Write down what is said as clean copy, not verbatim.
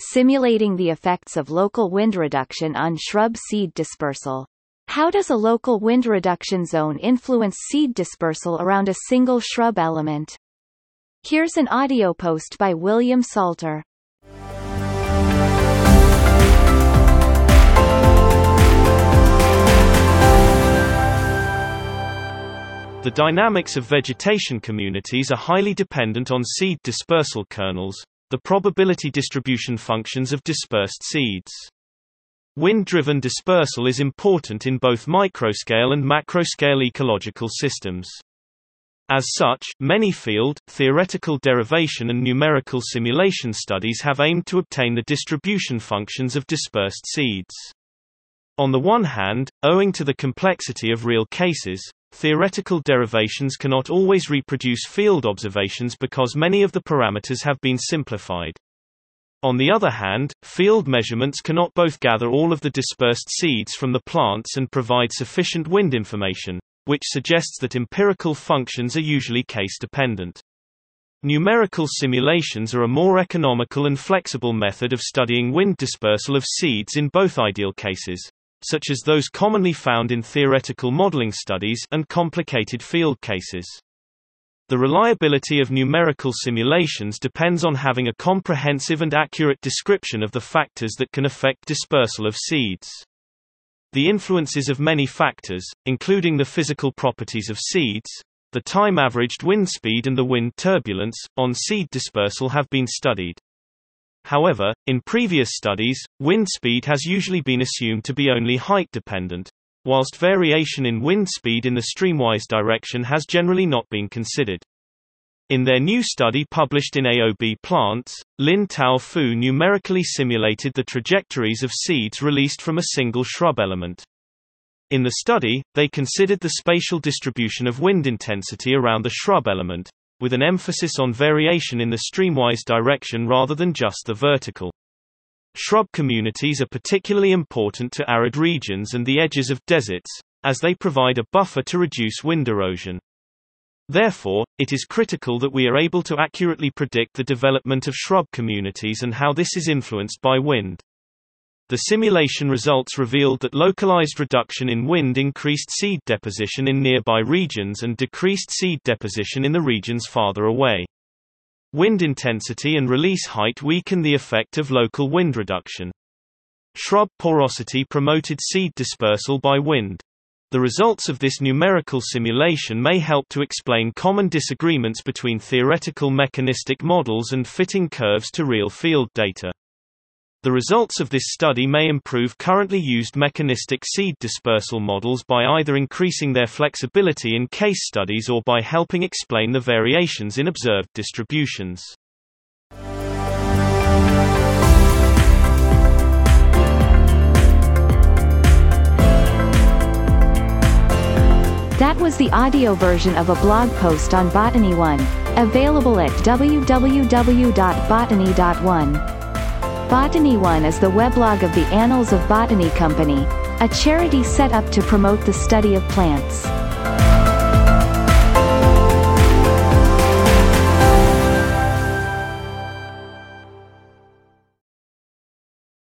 simulating the effects of local wind reduction on shrub seed dispersal. How does a local wind reduction zone influence seed dispersal around a single shrub element? Here's an audio post by William Salter. The dynamics of vegetation communities are highly dependent on seed dispersal kernels, the probability distribution functions of dispersed seeds. Wind-driven dispersal is important in both microscale and macroscale ecological systems. As such, many field, theoretical derivation and numerical simulation studies have aimed to obtain the distribution functions of dispersed seeds. On the one hand, owing to the complexity of real cases, theoretical derivations cannot always reproduce field observations because many of the parameters have been simplified. On the other hand, field measurements cannot both gather all of the dispersed seeds from the plants and provide sufficient wind information, which suggests that empirical functions are usually case-dependent. Numerical simulations are a more economical and flexible method of studying wind dispersal of seeds in both ideal cases, such as those commonly found in theoretical modeling studies, and complicated field cases. The reliability of numerical simulations depends on having a comprehensive and accurate description of the factors that can affect dispersal of seeds. The influences of many factors, including the physical properties of seeds, the time-averaged wind speed and the wind turbulence, on seed dispersal have been studied. However, in previous studies, wind speed has usually been assumed to be only height-dependent, whilst variation in wind speed in the streamwise direction has generally not been considered. In their new study published in AoB PLANTS, Lin Tao Fu numerically simulated the trajectories of seeds released from a single shrub element. In the study, they considered the spatial distribution of wind intensity around the shrub element, with an emphasis on variation in the streamwise direction rather than just the vertical. Shrub communities are particularly important to arid regions and the edges of deserts, as they provide a buffer to reduce wind erosion. Therefore, it is critical that we are able to accurately predict the development of shrub communities and how this is influenced by wind. The simulation results revealed that localized reduction in wind increased seed deposition in nearby regions and decreased seed deposition in the regions farther away. Wind intensity and release height weaken the effect of local wind reduction. Shrub porosity promoted seed dispersal by wind. The results of this numerical simulation may help to explain common disagreements between theoretical mechanistic models and fitting curves to real field data. The results of this study may improve currently used mechanistic seed dispersal models by either increasing their flexibility in case studies or by helping explain the variations in observed distributions. That was the audio version of a blog post on Botany 1, available at www.botany.1. Botany 1 is the weblog of the Annals of Botany Company, a charity set up to promote the study of plants.